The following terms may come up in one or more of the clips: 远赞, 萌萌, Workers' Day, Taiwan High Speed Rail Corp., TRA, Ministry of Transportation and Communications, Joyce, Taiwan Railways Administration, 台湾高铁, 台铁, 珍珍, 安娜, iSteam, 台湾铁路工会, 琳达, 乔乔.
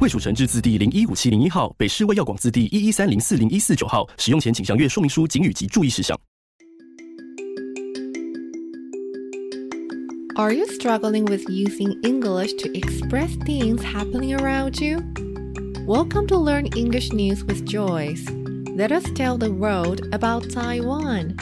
卫署成字字第015701号，北市卫药广字第113040149号。使用前请详阅说明书、警语及注意事项。Are you struggling with using English to express things happening around you? Welcome to Learn English News with Joyce. Let us tell the world about Taiwan.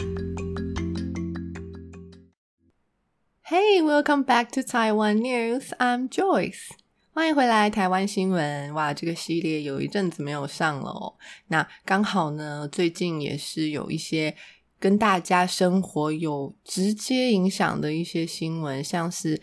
Hey, welcome back to Taiwan News. I'm Joyce.欢迎回来台湾新闻。哇，这个系列有一阵子没有上了哦。那刚好呢，最近也是有一些跟大家生活有直接影响的一些新闻，像是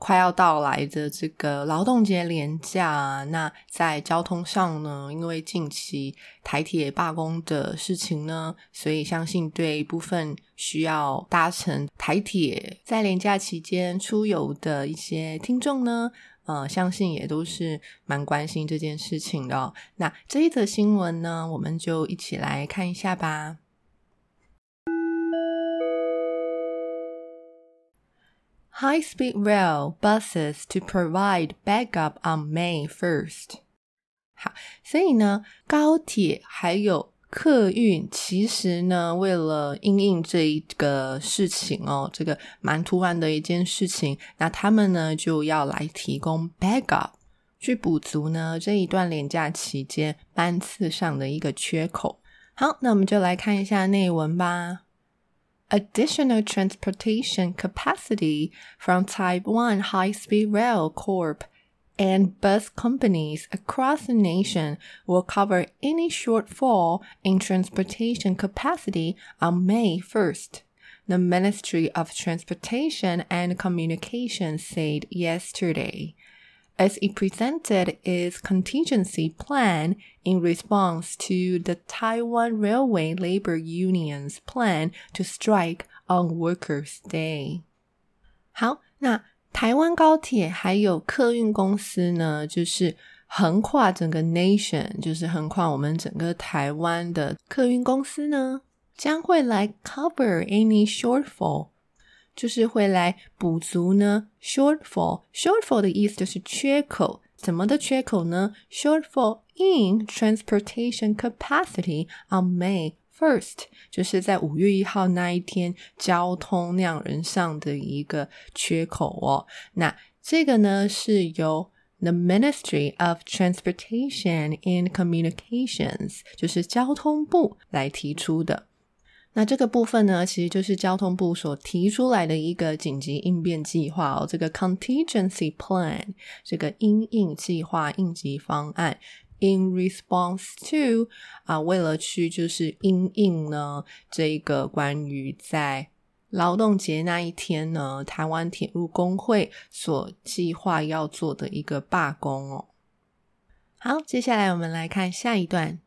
快要到来的这个劳动节连假啊。那在交通上呢，因为近期台铁罢工的事情呢，所以相信对部分需要搭乘台铁在连假期间出游的一些听众呢，相信也都是蛮关心这件事情的哦。那这一则新闻呢，我们就一起来看一下吧。High-speed rail buses to provide backup on May 1st. 好，所以呢，高铁还有客运其实呢，为了因应这一个事情哦，这个蛮突然的一件事情，那他们呢就要来提供 backup 去补足呢这一段连假期间班次上的一个缺口。好，那我们就来看一下内文吧。Additional transportation capacity from Taiwan High Speed Rail Corp.and bus companies across the nation will cover any shortfall in transportation capacity on May 1st, the Ministry of Transportation and Communications said yesterday, as it presented its contingency plan in response to the Taiwan Railway Labor Union's plan to strike on Workers' Day. 好，那台湾高铁还有客运公司呢，就是横跨整个 nation， 就是横跨我们整个台湾的客运公司呢，将会来 cover any shortfall， 就是会来补足呢 shortfall 的意思就是缺口，怎么的缺口呢？ shortfall in transportation capacity on May 1st， 就是在5月1号那一天交通量人上的一个缺口哦。那这个呢是由 The Ministry of Transportation and Communications， 就是交通部来提出的。那这个部分呢，其实就是交通部所提出来的一个紧急应变计划哦，这个 contingency plan， 这个因应计划应急方案。In response to， 为了去就是因应呢这个关于在劳动节那一天呢台湾铁路工会所计划要做的一个罢工哦。好，接下来我们来看下一段。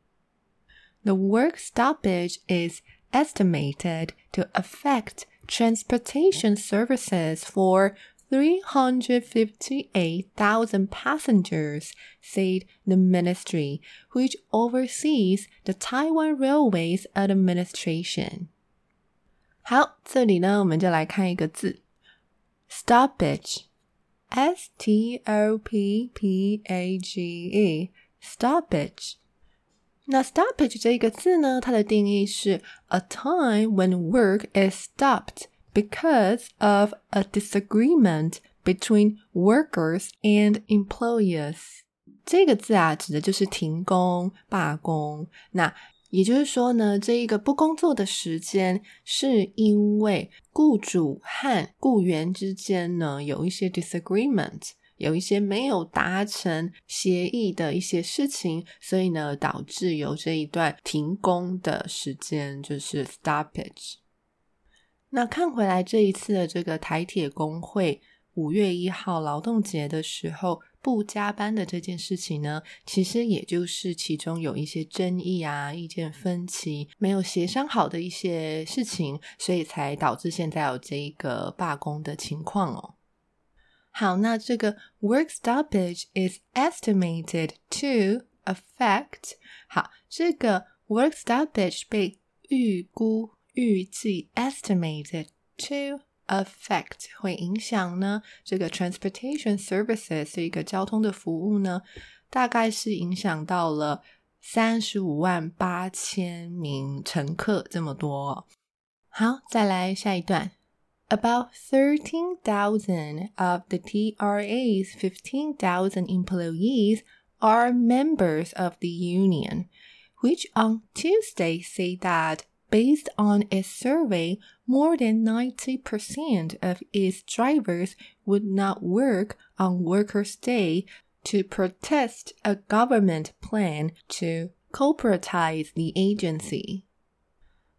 The work stoppage is estimated to affect transportation services for358,000 passengers, said the ministry, which oversees the Taiwan Railways Administration. 好，这里呢，我们就来看一个字 stoppage, S-T-O-P-P-A-G-E, stoppage.那 stoppage 这个字呢，它的定义是 a time when work is stopped.Because of a disagreement between workers and employers. 这个字啊，指的就是停工、罢工。那也就是说呢，这一个不工作的时间是因为雇主和雇员之间呢，有一些 disagreement， 有一些没有达成协议的一些事情，所以呢，导致有这一段停工的时间，就是 stoppage。那看回来这一次的这个台铁工会5月1号劳动节的时候不加班的这件事情呢，其实也就是其中有一些争议啊，意见分歧，没有协商好的一些事情，所以才导致现在有这个罢工的情况哦。好，那这个 work stoppage is estimated to affect， 好，这个 work stoppage 被预估、预计 estimated to affect 会影响呢这个 transportation services 这个交通的服务呢，大概是影响到了358000名乘客这么多哦。好，再来下一段。About 13,000 of the TRA's 15,000 employees are members of the union, which on Tuesday say that based on a survey, more than 90% of its drivers would not work on Workers' Day to protest a government plan to corporatize the agency.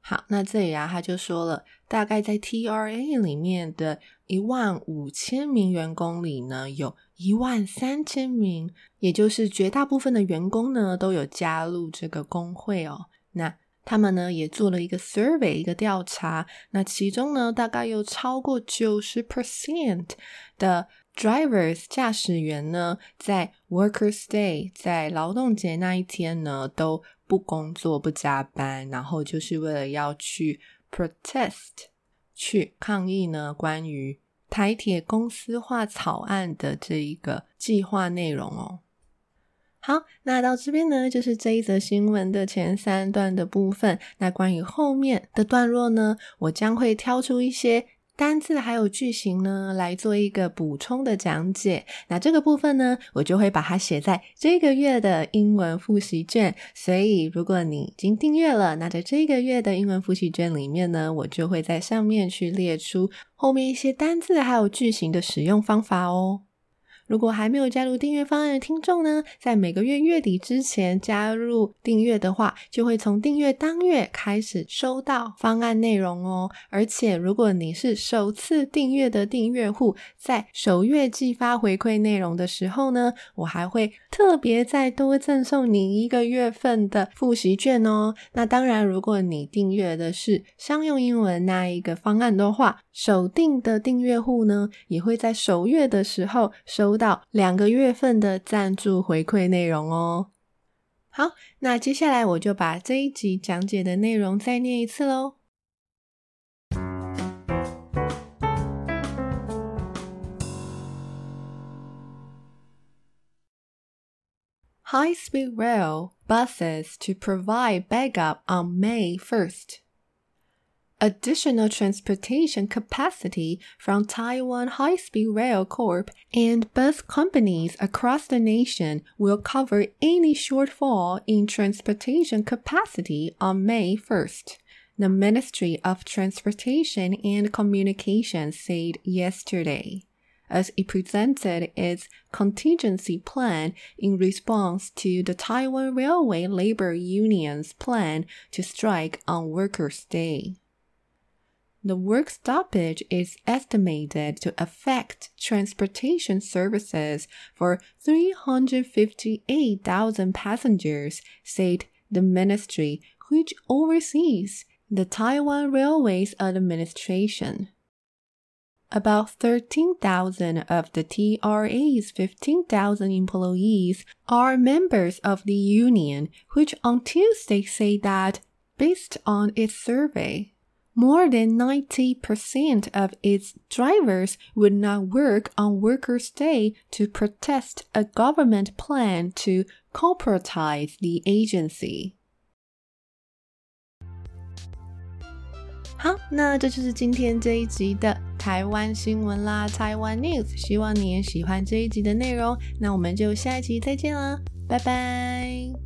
好，那这里啊，他就说了，大概在 TRA 里面的15000名员工里呢，有13000名，也就是绝大部分的员工呢，都有加入这个工会哦。那他们呢也做了一个 survey 一个调查，那其中呢大概有超过 90% 的 drivers 驾驶员呢在 Workers' Day 在劳动节那一天呢都不工作不加班，然后就是为了要去 protest 去抗议呢关于台铁公司化草案的这一个计划内容哦。好，那到这边呢就是这一则新闻的前三段的部分，那关于后面的段落呢，我将会挑出一些单字还有句型呢来做一个补充的讲解，那这个部分呢我就会把它写在这个月的英文复习卷，所以如果你已经订阅了，那在这个月的英文复习卷里面呢，我就会在上面去列出后面一些单字还有句型的使用方法哦。如果还没有加入订阅方案的听众呢，在每个月月底之前加入订阅的话，就会从订阅当月开始收到方案内容哦。而且如果你是首次订阅的订阅户，在首月寄发回馈内容的时候呢，我还会特别再多赠送你一个月份的复习卷哦。那当然如果你订阅的是商用英文那一个方案的话，首订的订阅户呢也会在首月的时候收到2个月份的赞助回馈内容哦。好，那接下来我就把这一集讲解的内容再念一次咯。 High-speed rail buses to provide backup on May 1st. Additional transportation capacity from Taiwan High Speed Rail Corp. and bus companies across the nation will cover any shortfall in transportation capacity on May 1st, the Ministry of Transportation and Communications said yesterday, as it presented its contingency plan in response to the Taiwan Railway Labor Union's plan to strike on Workers' Day.The work stoppage is estimated to affect transportation services for 358,000 passengers, said the ministry, which oversees the Taiwan Railways Administration. About 13,000 of the TRA's 15,000 employees are members of the union, which on Tuesday say that, based on its survey,More than 90% of its drivers would not work on Workers' Day to protest a government plan to corporatize the agency. 好，那这就是今天这一集的台湾新闻啦，台湾 News。希望你也喜欢这一集的内容，那我们就下一集再见啦，拜拜。